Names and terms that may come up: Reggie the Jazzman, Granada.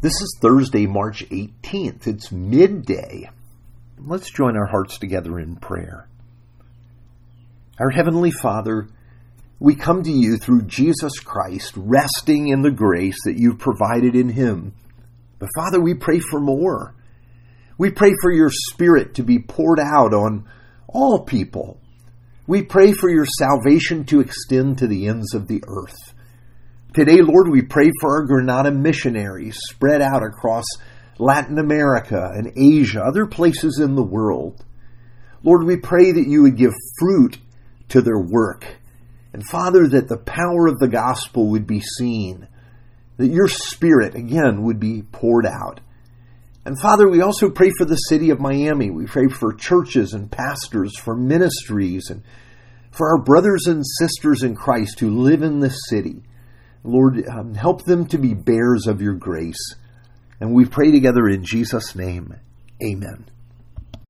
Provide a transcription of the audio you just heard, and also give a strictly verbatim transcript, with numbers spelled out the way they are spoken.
This is Thursday, March eighteenth. It's midday. Let's join our hearts together in prayer. Our Heavenly Father, we come to you through Jesus Christ, resting in the grace that you've provided in him. But Father, we pray for more. We pray for your Spirit to be poured out on all people. We pray for your salvation to extend to the ends of the earth. Today, Lord, we pray for our Granada missionaries spread out across Latin America and Asia, other places in the world. Lord, we pray that you would give fruit to their work. And Father, that the power of the gospel would be seen, that your Spirit, again, would be poured out. And Father, we also pray for the city of Miami. We pray for churches and pastors, for ministries, and for our brothers and sisters in Christ who live in this city. Lord, um, help them to be bearers of your grace. And we pray together in Jesus' name. Amen.